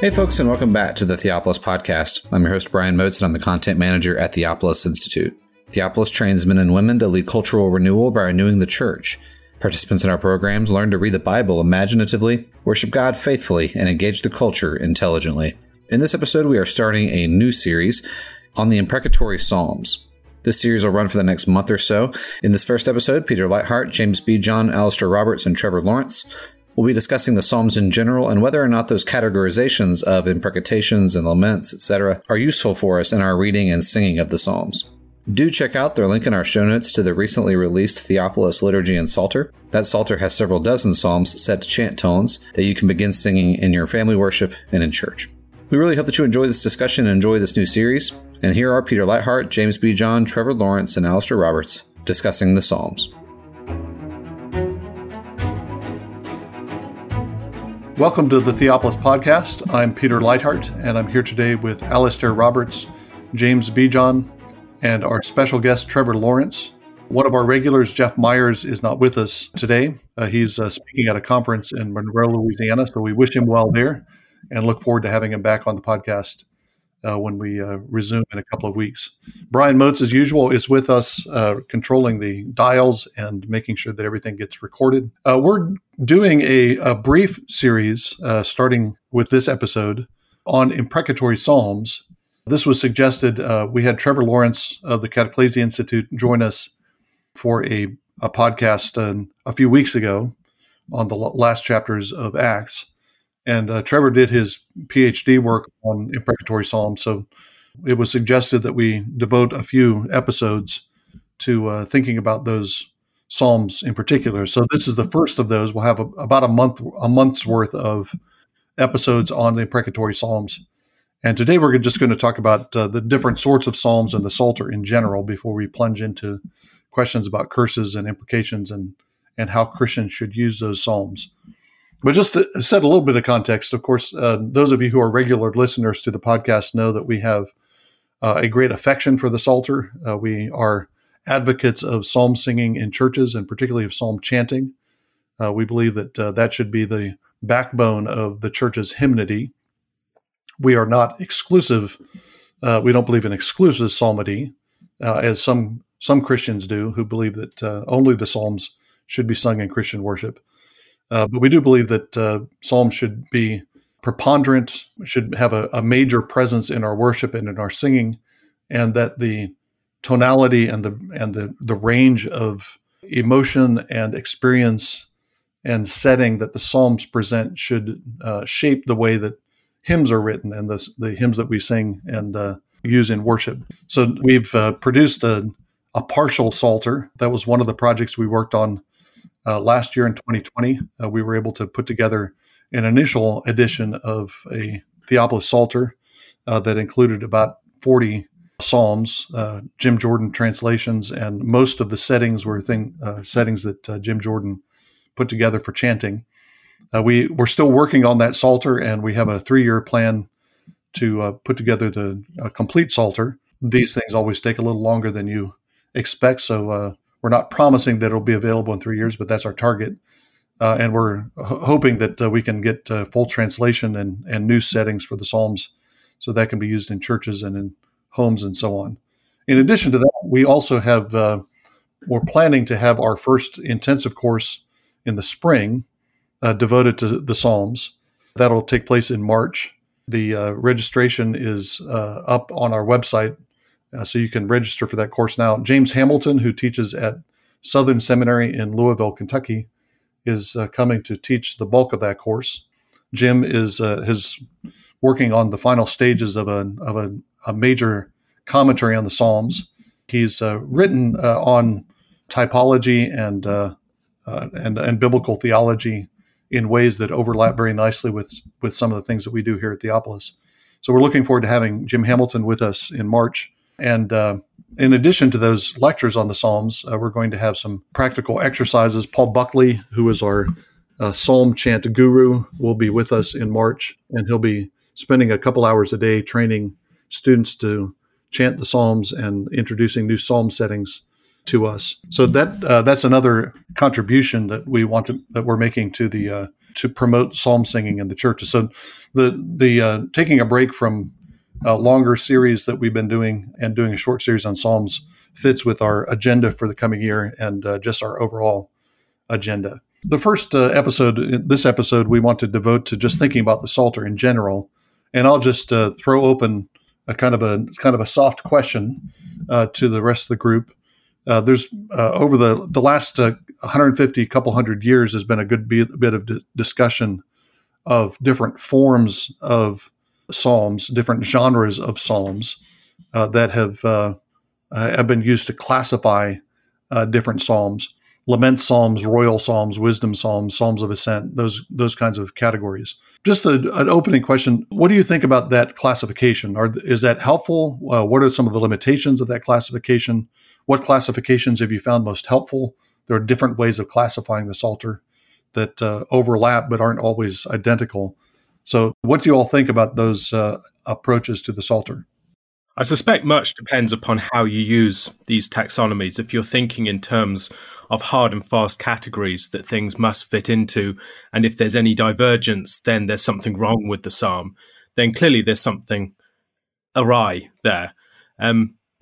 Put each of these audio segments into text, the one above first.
Hey folks, and welcome back to the Theopolis Podcast. I'm your host, Brian Motes, and I'm the content manager at Theopolis Institute. Theopolis trains men and women to lead cultural renewal by renewing the church. Participants in our programs learn to read the Bible imaginatively, worship God faithfully, and engage the culture intelligently. In this episode, we are starting a new series on the imprecatory Psalms. This series will run for the next month or so. In this first episode, Peter Lightheart, James B. John, Alistair Roberts, and Trevor Lawrence we'll be discussing the Psalms in general and whether or not those categorizations of imprecations and laments, etc., are useful for us in our reading and singing of the Psalms. Do check out their link in our show notes to the recently released Theopolis Liturgy and Psalter. That Psalter has several dozen Psalms set to chant tones that you can begin singing in your family worship and in church. We really hope that you enjoy this discussion and enjoy this new series. And here are Peter Lightheart, James B. John, Trevor Lawrence, and Alistair Roberts discussing the Psalms. Welcome to the Theopolis Podcast. I'm Peter Lightheart, and I'm here today with Alistair Roberts, James B. John, and our special guest, Trevor Lawrence. One of our regulars, Jeff Myers, is not with us today. He's speaking at a conference in Monroe, Louisiana, so we wish him well there and look forward to having him back on the podcast when we resume in a couple of weeks. Brian Motes, as usual, is with us controlling the dials and making sure that everything gets recorded. We're doing a brief series, starting with this episode, on imprecatory psalms. This was suggested. We had Trevor Lawrence of the Cataclasia Institute join us for a podcast a few weeks ago on the last chapters of Acts. And Trevor did his PhD work on imprecatory psalms, so it was suggested that we devote a few episodes to thinking about those psalms in particular. So this is the first of those. We'll have about a month's worth of episodes on the imprecatory psalms. And today we're just going to talk about the different sorts of psalms and the Psalter in general before we plunge into questions about curses and imprecations and how Christians should use those psalms. But just to set a little bit of context, of course, those of you who are regular listeners to the podcast know that we have a great affection for the Psalter. We are advocates of psalm singing in churches and particularly of psalm chanting. We believe that that should be the backbone of the church's hymnody. We are not exclusive. We don't believe in exclusive psalmody, as some Christians do who believe that only the psalms should be sung in Christian worship. But we do believe that psalms should be preponderant, should have a major presence in our worship and in our singing, and that the tonality and the range of emotion and experience and setting that the psalms present should shape the way that hymns are written and the hymns that we sing and use in worship. So we've produced a partial psalter. That was one of the projects we worked on last year in 2020, we were able to put together an initial edition of a Theopolis Psalter that included about 40 psalms, Jim Jordan translations, and most of the settings were settings that Jim Jordan put together for chanting. We're still working on that Psalter, and we have a 3-year plan to put together the complete Psalter. These things always take a little longer than you expect, so we're not promising that it'll be available in 3 years, but that's our target. And we're hoping that we can get full translation and new settings for the Psalms so that can be used in churches and in homes and so on. In addition to that, we also have, we're planning to have our first intensive course in the spring devoted to the Psalms. That'll take place in March. The registration is up on our website. So you can register for that course now. James Hamilton, who teaches at Southern Seminary in Louisville, Kentucky, is coming to teach the bulk of that course. Jim is working on the final stages of a major commentary on the Psalms. He's written on typology and biblical theology in ways that overlap very nicely with some of the things that we do here at Theopolis. So we're looking forward to having Jim Hamilton with us in March. And in addition to those lectures on the Psalms, we're going to have some practical exercises. Paul Buckley, who is our psalm chant guru, will be with us in March, and he'll be spending a couple hours a day training students to chant the Psalms and introducing new psalm settings to us. So that's another contribution that we're making to the to promote psalm singing in the churches. So the taking a break from a longer series that we've been doing and doing a short series on Psalms fits with our agenda for the coming year and just our overall agenda. The first episode, we want to devote to just thinking about the Psalter in general, and I'll just throw open a kind of a soft question to the rest of the group. There's over the last 150, couple hundred years, has been a good bit of discussion of different forms of psalms, different genres of psalms that have been used to classify different psalms: lament psalms, royal psalms, wisdom psalms, psalms of ascent, those kinds of categories. Just an opening question: what do you think about that classification? Is that helpful? What are some of the limitations of that classification? What classifications have you found most helpful? There are different ways of classifying the Psalter that overlap but aren't always identical. So what do you all think about those approaches to the Psalter? I suspect much depends upon how you use these taxonomies. If you're thinking in terms of hard and fast categories that things must fit into, and if there's any divergence, then there's something wrong with the psalm, then clearly there's something awry there.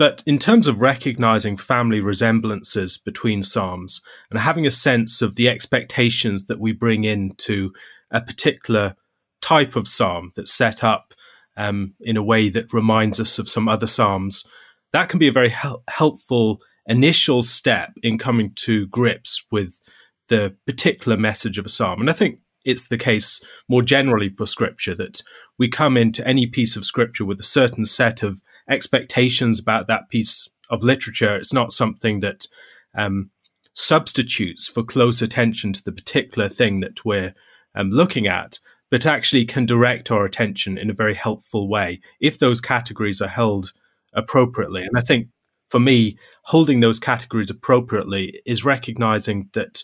But in terms of recognizing family resemblances between psalms and having a sense of the expectations that we bring into a particular type of psalm that's set up in a way that reminds us of some other psalms, that can be a very helpful initial step in coming to grips with the particular message of a psalm. And I think it's the case more generally for Scripture, that we come into any piece of Scripture with a certain set of expectations about that piece of literature. It's not something that substitutes for close attention to the particular thing that we're looking at, but actually can direct our attention in a very helpful way if those categories are held appropriately. And I think for me, holding those categories appropriately is recognizing that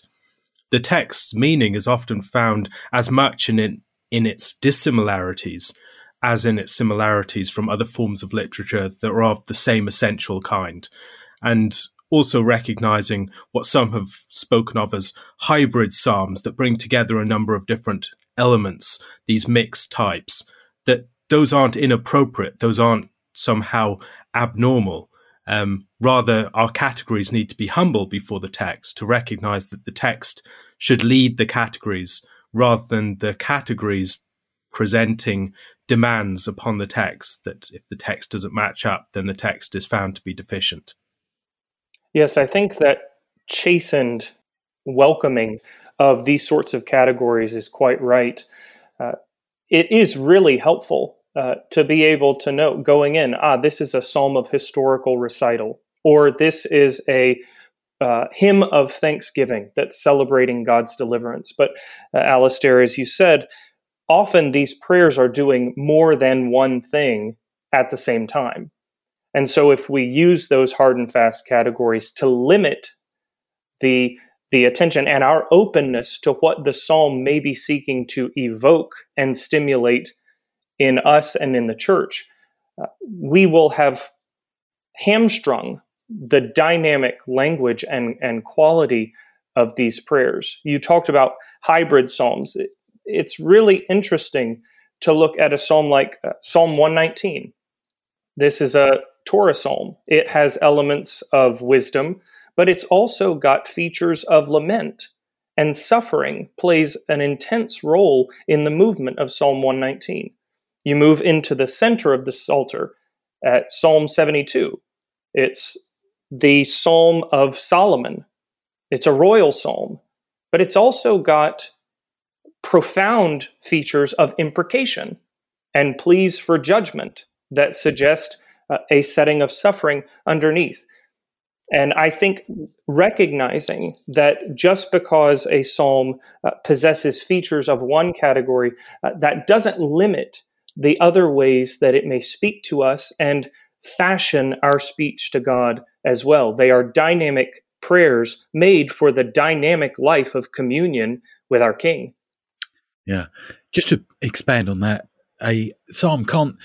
the text's meaning is often found as much in its dissimilarities as in its similarities from other forms of literature that are of the same essential kind, and also recognizing what some have spoken of as hybrid psalms that bring together a number of different elements, these mixed types, that those aren't inappropriate, those aren't somehow abnormal. Rather, our categories need to be humble before the text, to recognize that the text should lead the categories rather than the categories presenting demands upon the text that if the text doesn't match up, then the text is found to be deficient. Yes, I think that chastened welcoming of these sorts of categories is quite right. It is really helpful to be able to know going in, this is a psalm of historical recital, or this is a hymn of thanksgiving that's celebrating God's deliverance. But Alistair, as you said, often these prayers are doing more than one thing at the same time. And so if we use those hard and fast categories to limit the attention and our openness to what the psalm may be seeking to evoke and stimulate in us and in the church, we will have hamstrung the dynamic language and quality of these prayers. You talked about hybrid psalms. It's really interesting to look at a psalm like Psalm 119. This is a Torah psalm. It has elements of wisdom, but it's also got features of lament, and suffering plays an intense role in the movement of Psalm 119. You move into the center of the Psalter at Psalm 72. It's the Psalm of Solomon. It's a royal psalm, but it's also got profound features of imprecation and pleas for judgment that suggest a setting of suffering underneath. And I think recognizing that just because a psalm possesses features of one category, that doesn't limit the other ways that it may speak to us and fashion our speech to God as well. They are dynamic prayers made for the dynamic life of communion with our King. Yeah. Just to expand on that, a psalm can't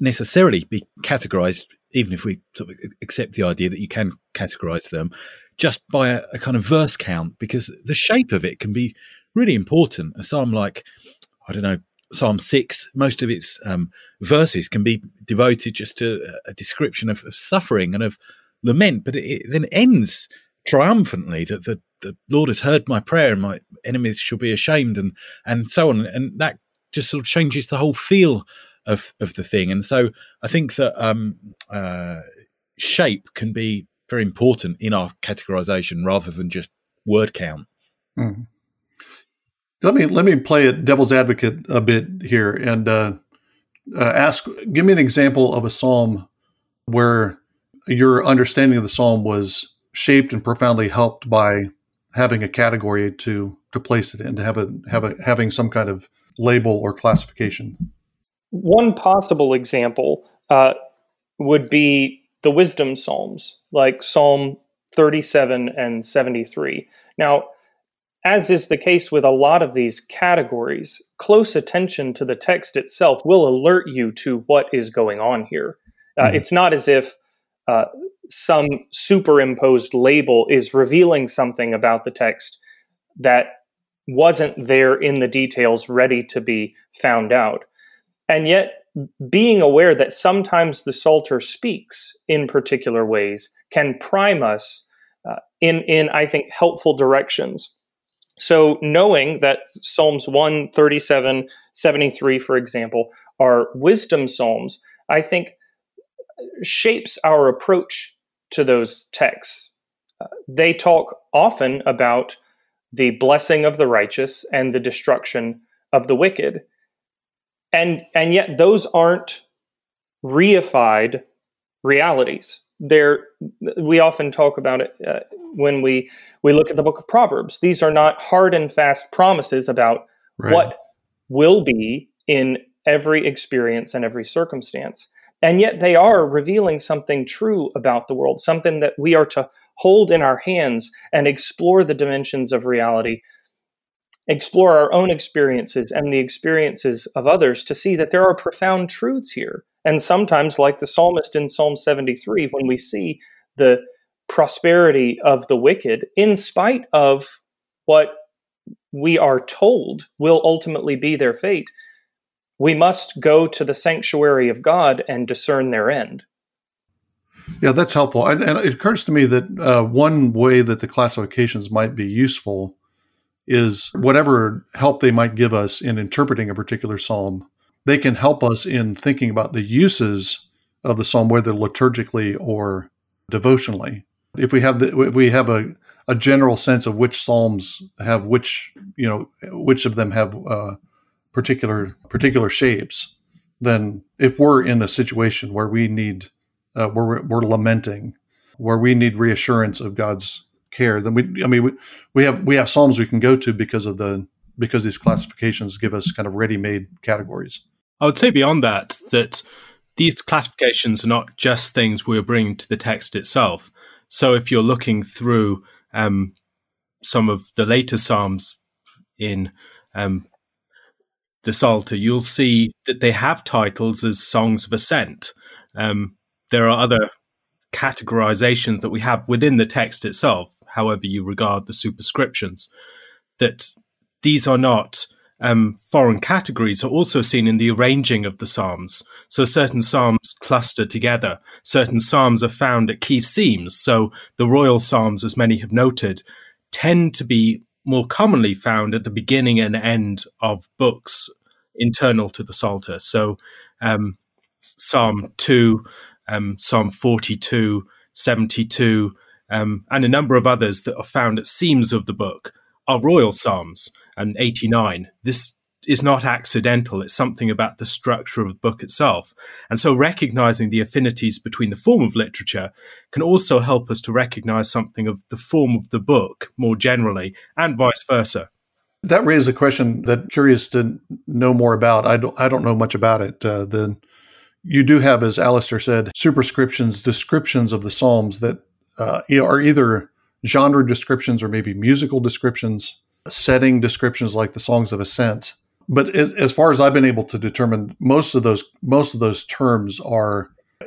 necessarily be categorized, even if we sort of accept the idea that you can categorize them, just by a kind of verse count, because the shape of it can be really important. A psalm like, I don't know, Psalm 6, most of its verses can be devoted just to a description of suffering and of lament, but it then ends triumphantly that the Lord has heard my prayer and my enemies shall be ashamed and so on. And that just sort of changes the whole feel of the thing. And so I think that shape can be very important in our categorization rather than just word count. Mm-hmm. Let me play a devil's advocate a bit here and give me an example of a psalm where your understanding of the psalm was shaped and profoundly helped by having a category to place it in, to having some kind of label or classification. One possible example would be the wisdom psalms, like Psalm 37 and 73. Now, as is the case with a lot of these categories, close attention to the text itself will alert you to what is going on here. It's not as if some superimposed label is revealing something about the text that wasn't there in the details ready to be found out. And yet, being aware that sometimes the Psalter speaks in particular ways can prime us in I think, helpful directions. So knowing that Psalms 1, 37, 73, for example, are wisdom psalms, I think shapes our approach to those texts. They talk often about the blessing of the righteous and the destruction of the wicked. And yet those aren't reified realities. We often talk about it when we look at the book of Proverbs. These are not hard and fast promises about what will be in every experience and every circumstance. And yet they are revealing something true about the world, something that we are to hold in our hands and explore the dimensions of reality, explore our own experiences and the experiences of others to see that there are profound truths here. And sometimes, like the psalmist in Psalm 73, when we see the prosperity of the wicked, in spite of what we are told will ultimately be their fate, we must go to the sanctuary of God and discern their end. Yeah, that's helpful. And it occurs to me that one way that the classifications might be useful is whatever help they might give us in interpreting a particular psalm, they can help us in thinking about the uses of the psalm, whether liturgically or devotionally. If we have a general sense of which psalms have which of them have particular shapes, then if we're in a situation where we need where we're lamenting, where we need reassurance of God's care, then we have psalms we can go to because these classifications give us kind of ready-made categories. I would say beyond that these classifications are not just things we're bringing to the text itself. So if you're looking through some of the later psalms in the Psalter, you'll see that they have titles as songs of ascent. There are other categorizations that we have within the text itself, however you regard the superscriptions, that these are not foreign categories, are also seen in the arranging of the psalms. So certain psalms cluster together. Certain psalms are found at key seams. So the royal psalms, as many have noted, tend to be more commonly found at the beginning and end of books internal to the Psalter. So Psalm 2, Psalm 42, 72, and a number of others that are found at seams of the book are royal psalms, and 89. This is not accidental. It's something about the structure of the book itself. And so recognizing the affinities between the form of literature can also help us to recognize something of the form of the book more generally, and vice versa. That raised a question that I'm curious to know more about. I don't know much about it. You do have, as Alistair said, superscriptions, descriptions of the Psalms that are either genre descriptions or maybe musical descriptions, setting descriptions like the Songs of Ascent. But as far as I've been able to determine, most of those terms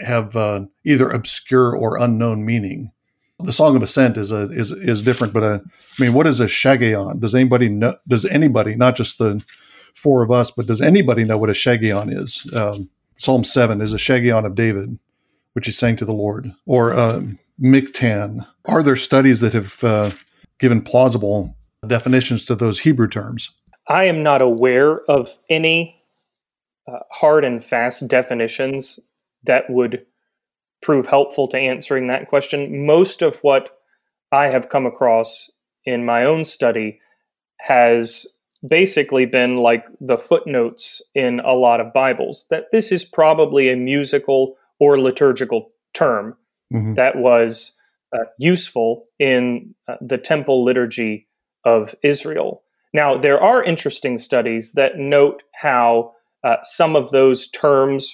have either obscure or unknown meaning. The Song of Ascent is different, but I mean, what is a Shageon? Does anybody know? Does anybody, not just the four of us, but does anybody know what a Shageon is? Psalm 7 is a Shageon of David, which he sang to the Lord, or Miktan. Are there studies that have given plausible definitions to those Hebrew terms? I am not aware of any hard and fast definitions that would prove helpful to answering that question. Most of what I have come across in my own study has basically been like the footnotes in a lot of Bibles, that this is probably a musical or liturgical term that was useful in the temple liturgy of Israel. Now, there are interesting studies that note how some of those terms,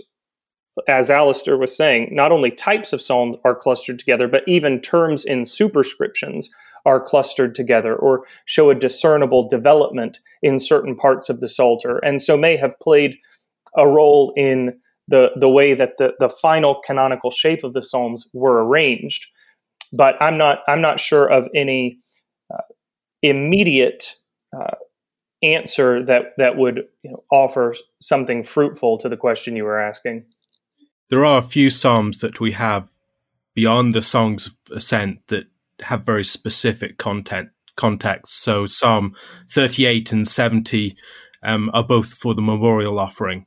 as Alistair was saying, not only types of psalms are clustered together, but even terms in superscriptions are clustered together or show a discernible development in certain parts of the Psalter, and so may have played a role in the way that the final canonical shape of the Psalms were arranged. But I'm not sure of any immediate answer that would offer something fruitful to the question you were asking. There are a few psalms that we have beyond the Songs of Ascent that have very specific context. So Psalm 38 and 70 are both for the memorial offering.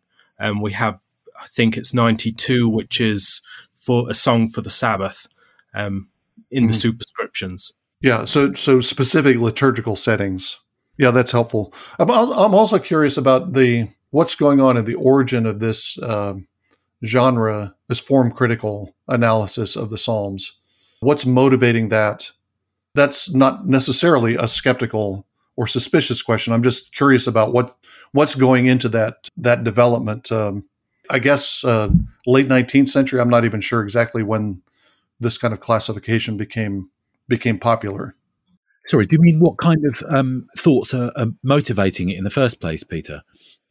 We have, I think it's 92, which is for a song for the Sabbath in the superscriptions. Yeah, so specific liturgical settings. Yeah, that's helpful. I'm also curious about what's going on in the origin of this genre, this form critical analysis of the Psalms. What's motivating that? That's not necessarily a skeptical or suspicious question. I'm just curious about what's going into that development. I guess late 19th century. I'm not even sure exactly when this kind of classification became popular. Sorry, do you mean what kind of thoughts are motivating it in the first place, Peter?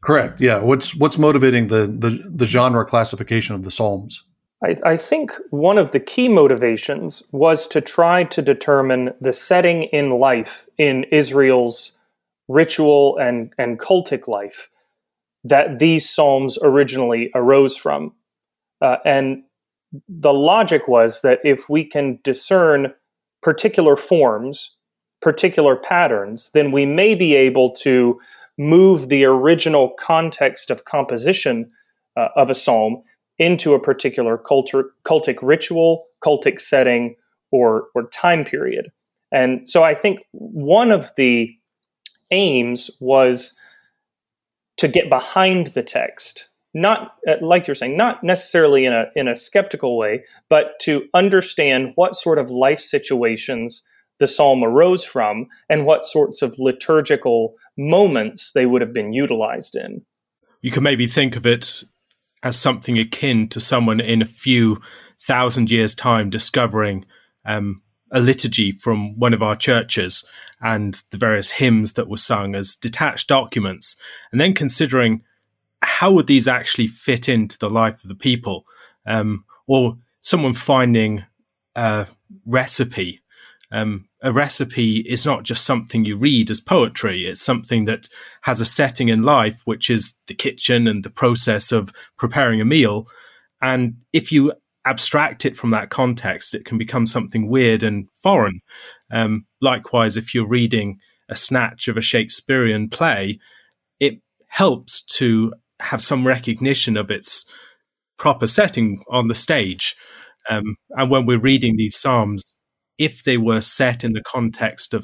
Correct. Yeah. What's motivating the genre classification of the Psalms? I think one of the key motivations was to try to determine the setting in life in Israel's ritual and cultic life that these Psalms originally arose from. And the logic was that if we can discern particular forms, particular patterns, then we may be able to move the original context of composition of a psalm into a particular cultic ritual, cultic setting, or time period. And so I think one of the aims was to get behind the text, not, like you're saying, not necessarily in a skeptical way, but to understand what sort of life situations the psalm arose from and what sorts of liturgical moments they would have been utilized in. You can maybe think of it as something akin to someone in a few thousand years' time discovering a liturgy from one of our churches and the various hymns that were sung as detached documents, and then considering how would these actually fit into the life of the people, or someone finding a recipe. A recipe is not just something you read as poetry. It's something that has a setting in life, which is the kitchen and the process of preparing a meal. And if you abstract it from that context, it can become something weird and foreign. Likewise, if you're reading a snatch of a Shakespearean play, it helps to have some recognition of its proper setting on the stage. And when we're reading these psalms, if they were set in the context of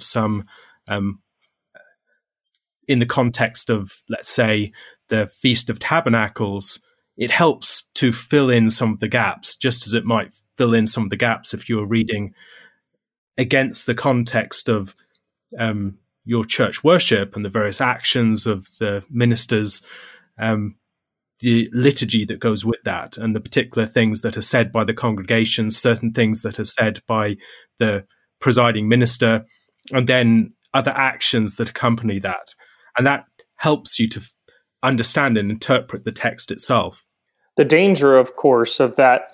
let's say, the Feast of Tabernacles, it helps to fill in some of the gaps, just as it might fill in some of the gaps if you were reading against the context of your church worship and the various actions of the ministers, the liturgy that goes with that and the particular things that are said by the congregation, certain things that are said by the presiding minister, and then other actions that accompany that. And that helps you to understand and interpret the text itself. The danger, of course, of that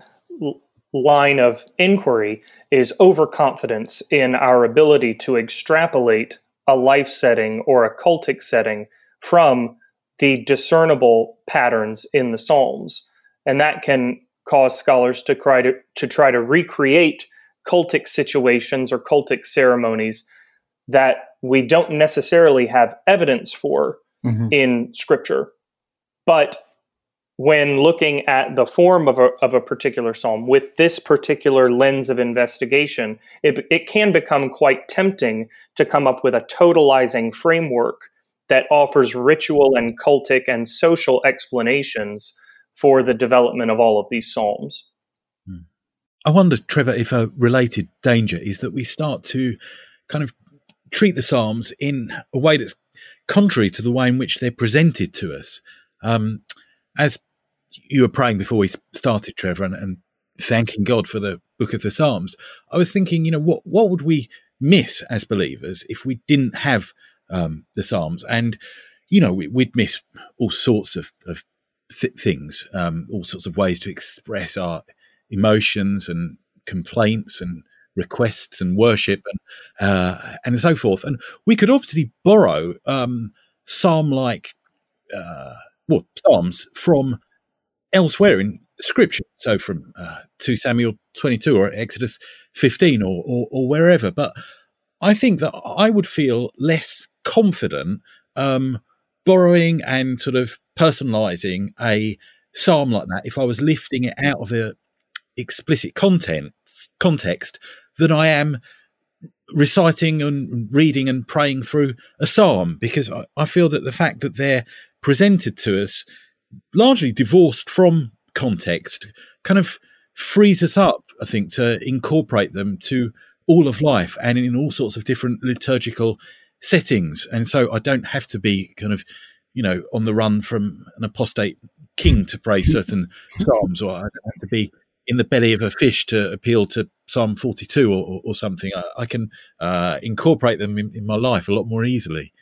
line of inquiry is overconfidence in our ability to extrapolate a life setting or a cultic setting from the discernible patterns in the Psalms. And that can cause scholars to try to recreate cultic situations or cultic ceremonies that we don't necessarily have evidence for in Scripture. But when looking at the form of a particular psalm with this particular lens of investigation, it can become quite tempting to come up with a totalizing framework that offers ritual and cultic and social explanations for the development of all of these psalms. I wonder, Trevor, if a related danger is that we start to kind of treat the psalms in a way that's contrary to the way in which they're presented to us. As you were praying before we started, Trevor, and thanking God for the Book of the Psalms, I was thinking, what would we miss as believers if we didn't have the Psalms? And, we'd miss all sorts of things, all sorts of ways to express our emotions and complaints and requests and worship and so forth. And we could obviously borrow psalms from elsewhere in Scripture, so from 2 Samuel 22 or Exodus 15 or wherever. But I think that I would feel less confident borrowing and sort of personalising a psalm like that if I was lifting it out of an explicit context than I am reciting and reading and praying through a psalm, because I feel that the fact that they're presented to us largely divorced from context kind of frees us up, I think, to incorporate them to all of life and in all sorts of different liturgical settings. And so I don't have to be kind of, on the run from an apostate king to pray certain psalms, or I don't have to be in the belly of a fish to appeal to Psalm 42 or something. I can incorporate them in my life a lot more easily.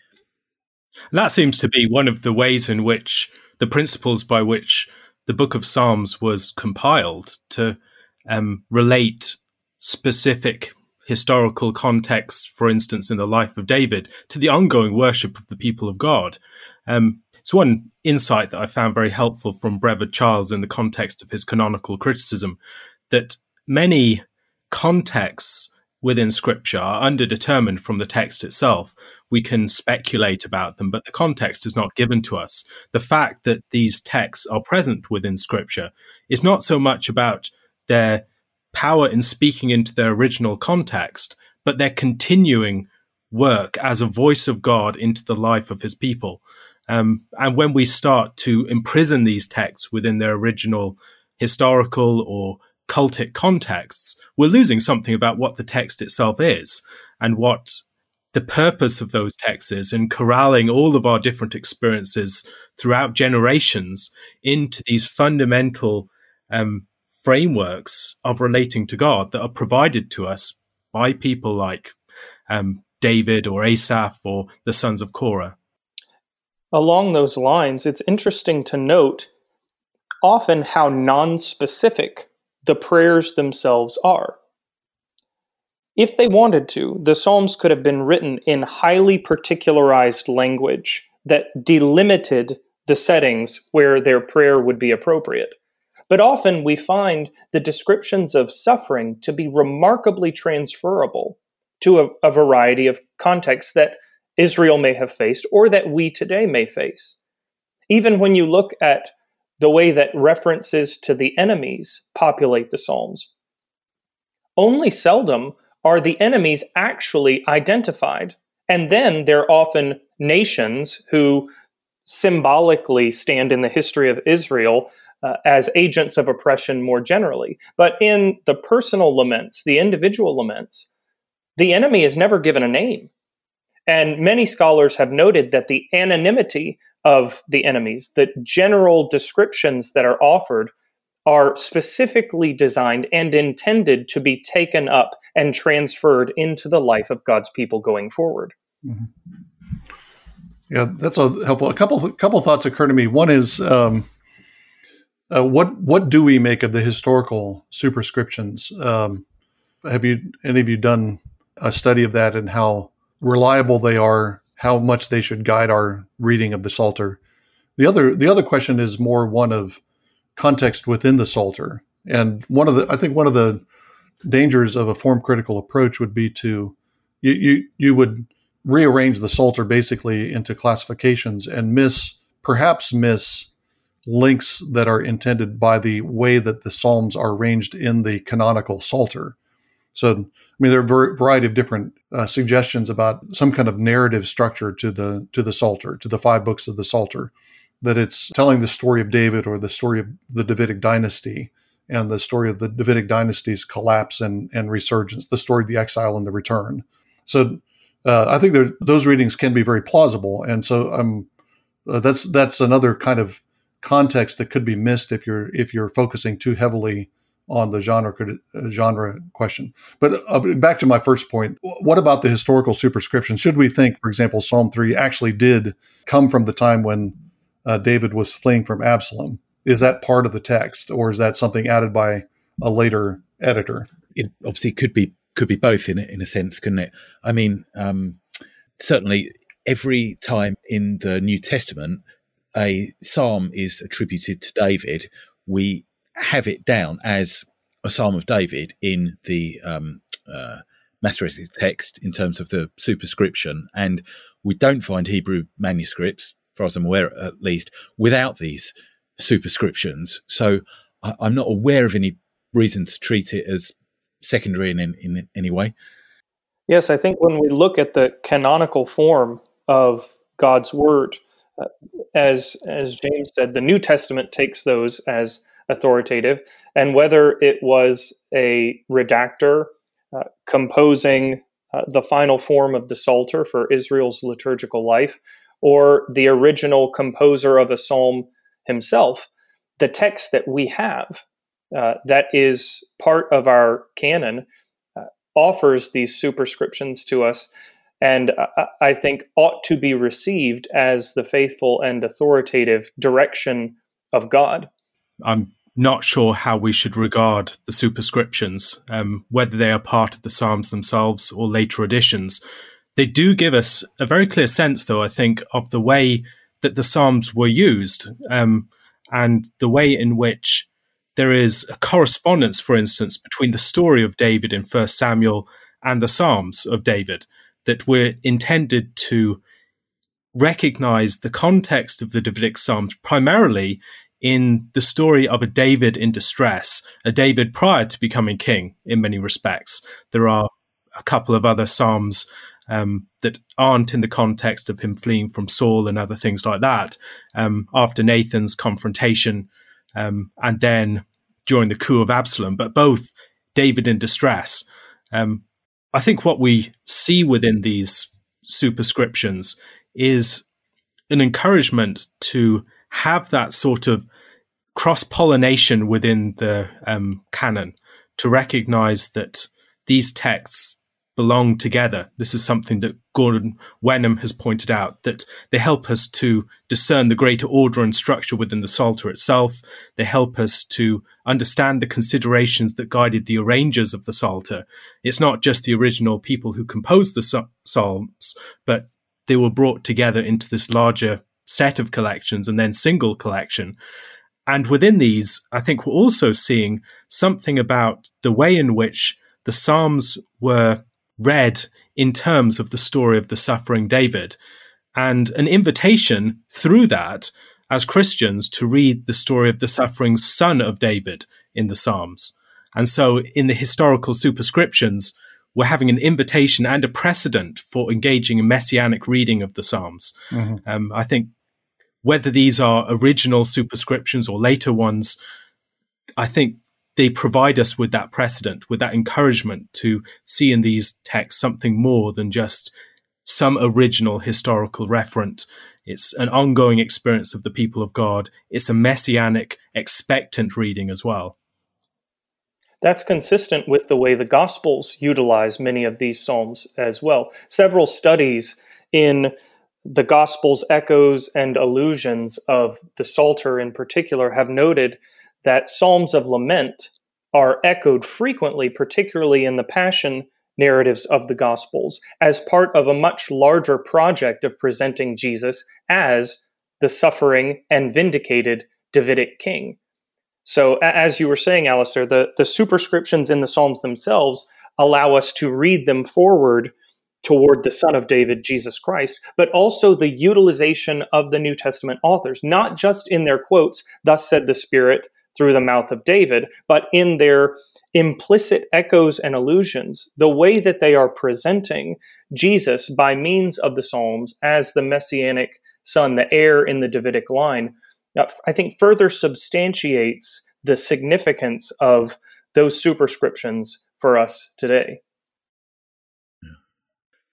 And that seems to be one of the ways in which the principles by which the Book of Psalms was compiled to relate specific historical context, for instance, in the life of David, to the ongoing worship of the people of God. It's one insight that I found very helpful from Brevard Charles in the context of his canonical criticism, that many contexts within Scripture are underdetermined from the text itself. We can speculate about them, but the context is not given to us. The fact that these texts are present within Scripture is not so much about their power in speaking into their original context, but their continuing work as a voice of God into the life of his people. And when we start to imprison these texts within their original historical or cultic contexts, we're losing something about what the text itself is and what the purpose of those texts is in corralling all of our different experiences throughout generations into these fundamental frameworks of relating to God that are provided to us by people like David or Asaph or the sons of Korah. Along those lines, it's interesting to note often how non-specific the prayers themselves are. If they wanted to, the Psalms could have been written in highly particularized language that delimited the settings where their prayer would be appropriate. But often we find the descriptions of suffering to be remarkably transferable to a variety of contexts that Israel may have faced or that we today may face. Even when you look at the way that references to the enemies populate the Psalms, only seldom are the enemies actually identified. And then they're often nations who symbolically stand in the history of Israel as agents of oppression more generally. But in the personal laments, the individual laments, the enemy is never given a name. And many scholars have noted that the anonymity of the enemies, the general descriptions that are offered, are specifically designed and intended to be taken up and transferred into the life of God's people going forward. Yeah, that's helpful. A couple thoughts occur to me. One is What do we make of the historical superscriptions? Have you any of you done a study of that and how reliable they are, how much they should guide our reading of the Psalter? The other question is more one of context within the Psalter, and I think one of the dangers of a form critical approach would be to you would rearrange the Psalter basically into classifications and perhaps miss links that are intended by the way that the Psalms are arranged in the canonical Psalter. So, I mean, there are a variety of different suggestions about some kind of narrative structure to the Psalter, to the five books of the Psalter, that it's telling the story of David or the story of the Davidic dynasty and the story of the Davidic dynasty's collapse and resurgence, the story of the exile and the return. So, I think those readings can be very plausible, and so that's another kind of context that could be missed if you're focusing too heavily on the genre question. But back to my first point, what about the historical superscription? Should we think, for example, Psalm 3 actually did come from the time when David was fleeing from Absalom? Is that part of the text, or is that something added by a later editor? It obviously could be both in a sense, couldn't it? I mean, certainly every time in the New Testament a psalm is attributed to David, we have it down as a Psalm of David in the Masoretic text in terms of the superscription, and we don't find Hebrew manuscripts, as far as I'm aware at least, without these superscriptions. So I'm not aware of any reason to treat it as secondary in any way. Yes, I think when we look at the canonical form of God's Word, as James said, the New Testament takes those as authoritative, and whether it was a redactor composing the final form of the Psalter for Israel's liturgical life, or the original composer of a psalm himself, the text that we have that is part of our canon offers these superscriptions to us, and I think ought to be received as the faithful and authoritative direction of God. I'm not sure how we should regard the superscriptions, whether they are part of the Psalms themselves or later additions. They do give us a very clear sense, though, I think, of the way that the Psalms were used, and the way in which there is a correspondence, for instance, between the story of David in 1 Samuel and the Psalms of David, that were intended to recognize the context of the Davidic Psalms primarily in the story of a David in distress, a David prior to becoming king in many respects. There are a couple of other Psalms that aren't in the context of him fleeing from Saul and other things like that, after Nathan's confrontation and then during the coup of Absalom, but both David in distress. I think what we see within these superscriptions is an encouragement to have that sort of cross-pollination within the canon, to recognize that these texts belong together. This is something that Gordon Wenham has pointed out, that they help us to discern the greater order and structure within the Psalter itself. They help us to understand the considerations that guided the arrangers of the Psalter. It's not just the original people who composed the Psalms, but they were brought together into this larger set of collections and then single collection. And within these, I think we're also seeing something about the way in which the Psalms were read in terms of the story of the suffering David, and an invitation through that as Christians to read the story of the suffering son of David in the Psalms. And so in the historical superscriptions, we're having an invitation and a precedent for engaging a messianic reading of the Psalms. Mm-hmm. I think whether these are original superscriptions or later ones, I think they provide us with that precedent, with that encouragement to see in these texts something more than just some original historical referent. It's an ongoing experience of the people of God. It's a messianic, expectant reading as well. That's consistent with the way the Gospels utilize many of these Psalms as well. Several studies in the Gospels' echoes and allusions of the Psalter in particular have noted that Psalms of Lament are echoed frequently, particularly in the Passion narratives of the Gospels, as part of a much larger project of presenting Jesus as the suffering and vindicated Davidic king. So as you were saying, Alistair, the superscriptions in the Psalms themselves allow us to read them forward toward the Son of David, Jesus Christ, but also the utilization of the New Testament authors, not just in their quotes, "Thus said the Spirit through the mouth of David," but in their implicit echoes and allusions, the way that they are presenting Jesus by means of the Psalms as the Messianic Son, the heir in the Davidic line, I think further substantiates the significance of those superscriptions for us today.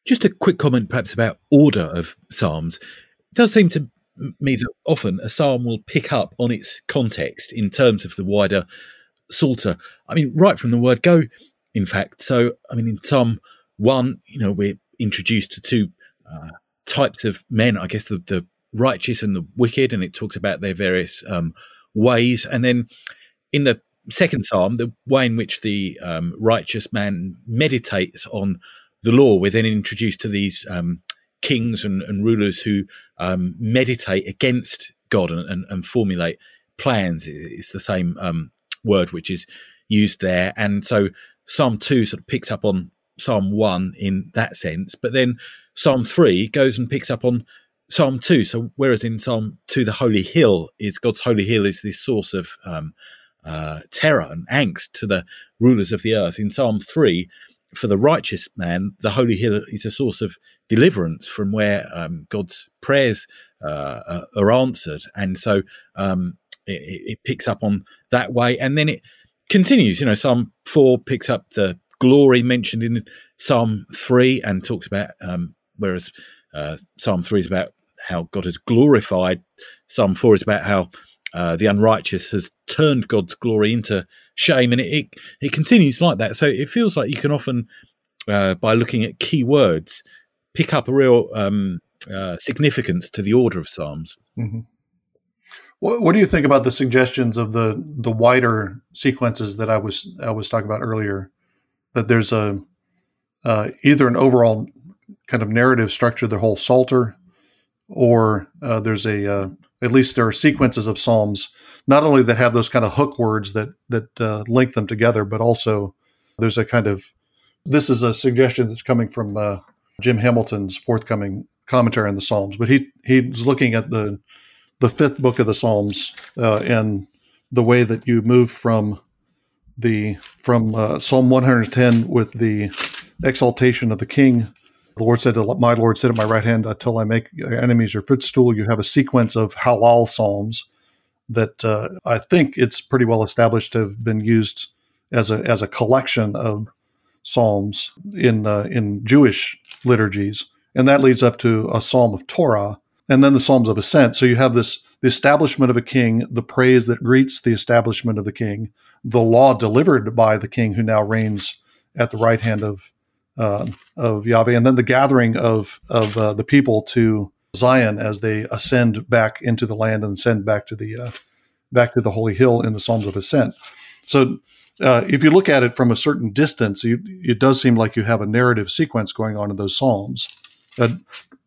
Just a quick comment perhaps about order of psalms. It does seem to me that often a psalm will pick up on its context in terms of the wider Psalter. I mean, right from the word go, in fact. So, I mean, in Psalm 1, we're introduced to two types of men, I guess, the righteous and the wicked, and it talks about their various ways. And then in the second psalm, the way in which the righteous man meditates on the law, we're then introduced to these kings and rulers who meditate against God and formulate plans. It's the same word which is used there. And so Psalm 2 sort of picks up on Psalm 1 in that sense, but then Psalm 3 goes and picks up on Psalm 2. So whereas in Psalm 2, the holy hill is God's holy hill is this source of terror and angst to the rulers of the earth. In Psalm 3, for the righteous man, the holy hill is a source of deliverance from where God's prayers are answered. And so it picks up on that way. And then it continues, Psalm 4 picks up the glory mentioned in Psalm 3 and talks about, whereas Psalm 3 is about how God is glorified, Psalm 4 is about how the unrighteous has turned God's glory into shame, and it continues like that. So it feels like you can often, by looking at key words, pick up a real significance to the order of Psalms. Mm-hmm. What do you think about the suggestions of the wider sequences that I was talking about earlier? That there's a either an overall kind of narrative structure, the whole Psalter, or there's at least there are sequences of Psalms, not only that have those kind of hook words that link them together, but also there's a kind of, this is a suggestion that's coming from Jim Hamilton's forthcoming commentary on the Psalms, but he's looking at the fifth book of the Psalms and the way that you move from Psalm 110 with the exaltation of the king. The Lord said, "My Lord, sit at my right hand until I make your enemies your footstool." You have a sequence of halal psalms that I think it's pretty well established to have been used as a collection of psalms in Jewish liturgies, and that leads up to a psalm of Torah, and then the psalms of ascent. So you have this: the establishment of a king, the praise that greets the establishment of the king, the law delivered by the king who now reigns at the right hand of Yahweh, and then the gathering of the people to Zion as they ascend back into the land and ascend back to the holy hill in the Psalms of Ascent. So, if you look at it from a certain distance, it does seem like you have a narrative sequence going on in those Psalms.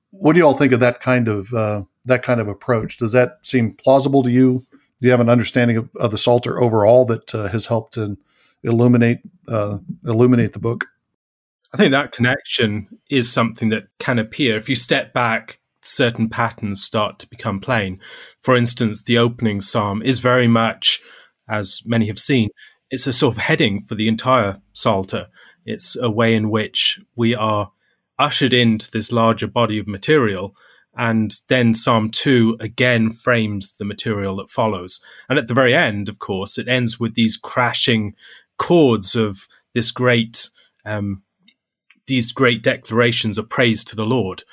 What do you all think of that kind of approach? Does that seem plausible to you? Do you have an understanding of the Psalter overall that has helped to illuminate the book? I think that connection is something that can appear. If you step back, certain patterns start to become plain. For instance, the opening psalm is very much, as many have seen, it's a sort of heading for the entire Psalter. It's a way in which we are ushered into this larger body of material, and then Psalm 2 again frames the material that follows. And at the very end, of course, it ends with these crashing chords of this great... these great declarations of praise to the Lord.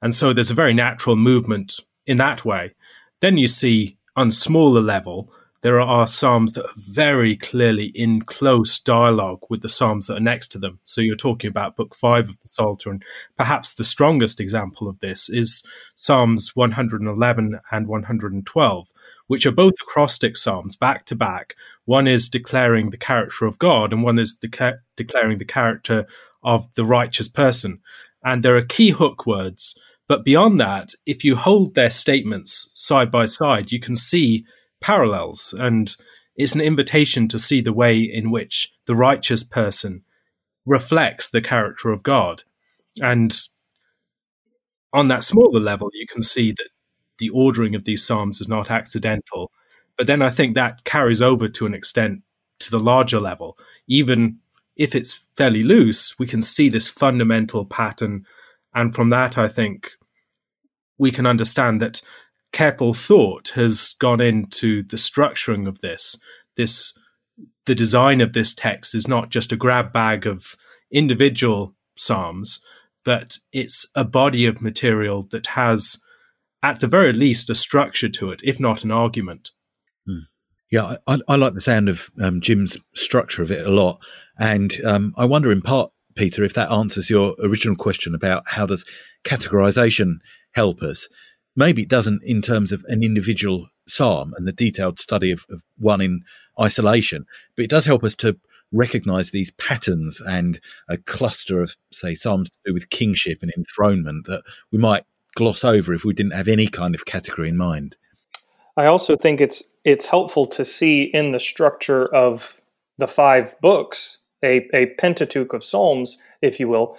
And so there's a very natural movement in that way. Then you see on smaller level there are psalms that are very clearly in close dialogue with the psalms that are next to them. So you're talking about Book 5 of the Psalter, and perhaps the strongest example of this is Psalms 111 and 112, which are both acrostic psalms back to back. One is declaring the character of God, and one is declaring the character of the righteous person. And there are key hook words. But beyond that, if you hold their statements side by side, you can see parallels. And it's an invitation to see the way in which the righteous person reflects the character of God. And on that smaller level, you can see that the ordering of these psalms is not accidental. But then I think that carries over to an extent to the larger level. Even if it's fairly loose, we can see this fundamental pattern. And from that, I think we can understand that careful thought has gone into the structuring of this. The design of this text is not just a grab bag of individual psalms, but it's a body of material that has, at the very least, a structure to it, if not an argument. Yeah, I like the sound of Jim's structure of it a lot. And I wonder in part, Peter, if that answers your original question about how does categorization help us. Maybe it doesn't in terms of an individual psalm and the detailed study of one in isolation, but it does help us to recognize these patterns and a cluster of, say, psalms to do with kingship and enthronement that we might gloss over if we didn't have any kind of category in mind. I also think it's helpful to see in the structure of the five books, a Pentateuch of Psalms, if you will,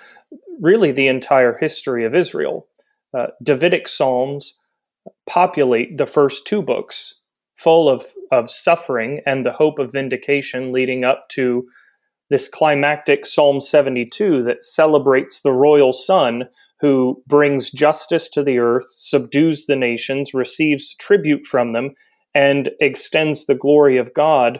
really the entire history of Israel. Davidic Psalms populate the first two books, full of suffering and the hope of vindication leading up to this climactic Psalm 72 that celebrates the royal son who brings justice to the earth, subdues the nations, receives tribute from them, and extends the glory of God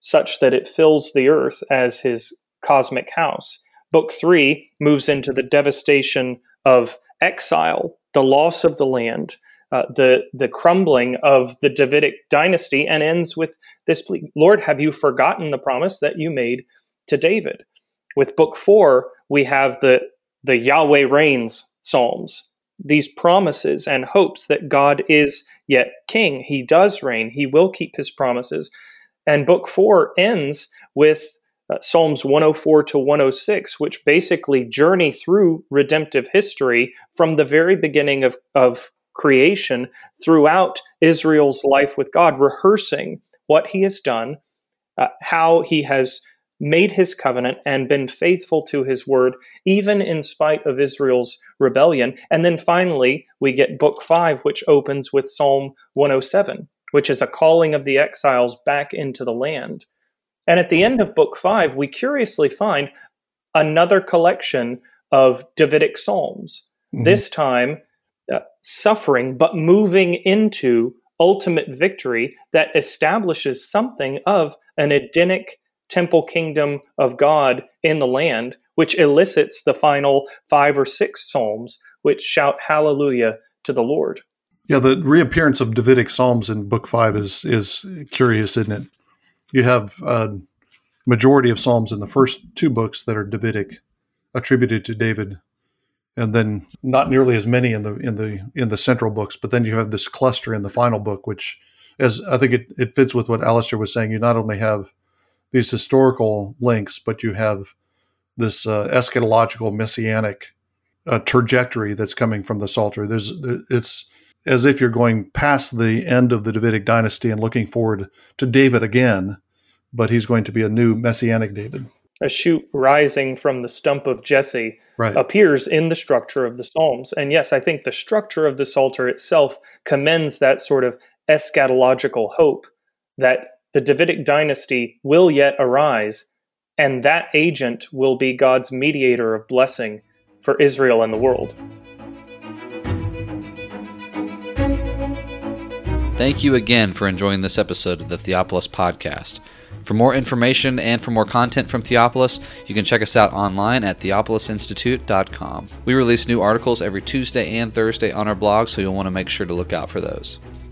such that it fills the earth as his cosmic house. Book 3 moves into the devastation of exile, the loss of the land, the crumbling of the Davidic dynasty, and ends with this plea, Lord, have you forgotten the promise that you made to David? With Book 4, we have the Yahweh reigns psalms, these promises and hopes that God is yet king. He does reign. He will keep his promises. And Book 4 ends with Psalms 104 to 106, which basically journey through redemptive history from the very beginning of creation throughout Israel's life with God, rehearsing what he has done, how he has made his covenant and been faithful to his word, even in spite of Israel's rebellion. And then finally, we get Book 5, which opens with Psalm 107. Which is a calling of the exiles back into the land. And at the end of Book 5, we curiously find another collection of Davidic psalms, this time suffering, but moving into ultimate victory that establishes something of an Edenic temple kingdom of God in the land, which elicits the final 5 or 6 psalms, which shout hallelujah to the Lord. Yeah, the reappearance of Davidic Psalms in Book 5 is curious, isn't it? You have a majority of Psalms in the first 2 books that are Davidic, attributed to David, and then not nearly as many in the central books. But then you have this cluster in the final book, which, as I think it fits with what Alistair was saying. You not only have these historical links, but you have this eschatological, messianic trajectory that's coming from the Psalter. It's as if you're going past the end of the Davidic dynasty and looking forward to David again, but he's going to be a new messianic David. A shoot rising from the stump of Jesse appears in the structure of the Psalms. And yes, I think the structure of the Psalter itself commends that sort of eschatological hope that the Davidic dynasty will yet arise, and that agent will be God's mediator of blessing for Israel and the world. Thank you again for enjoying this episode of the Theopolis Podcast. For more information and for more content from Theopolis, you can check us out online at theopolisinstitute.com. We release new articles every Tuesday and Thursday on our blog, so you'll want to make sure to look out for those.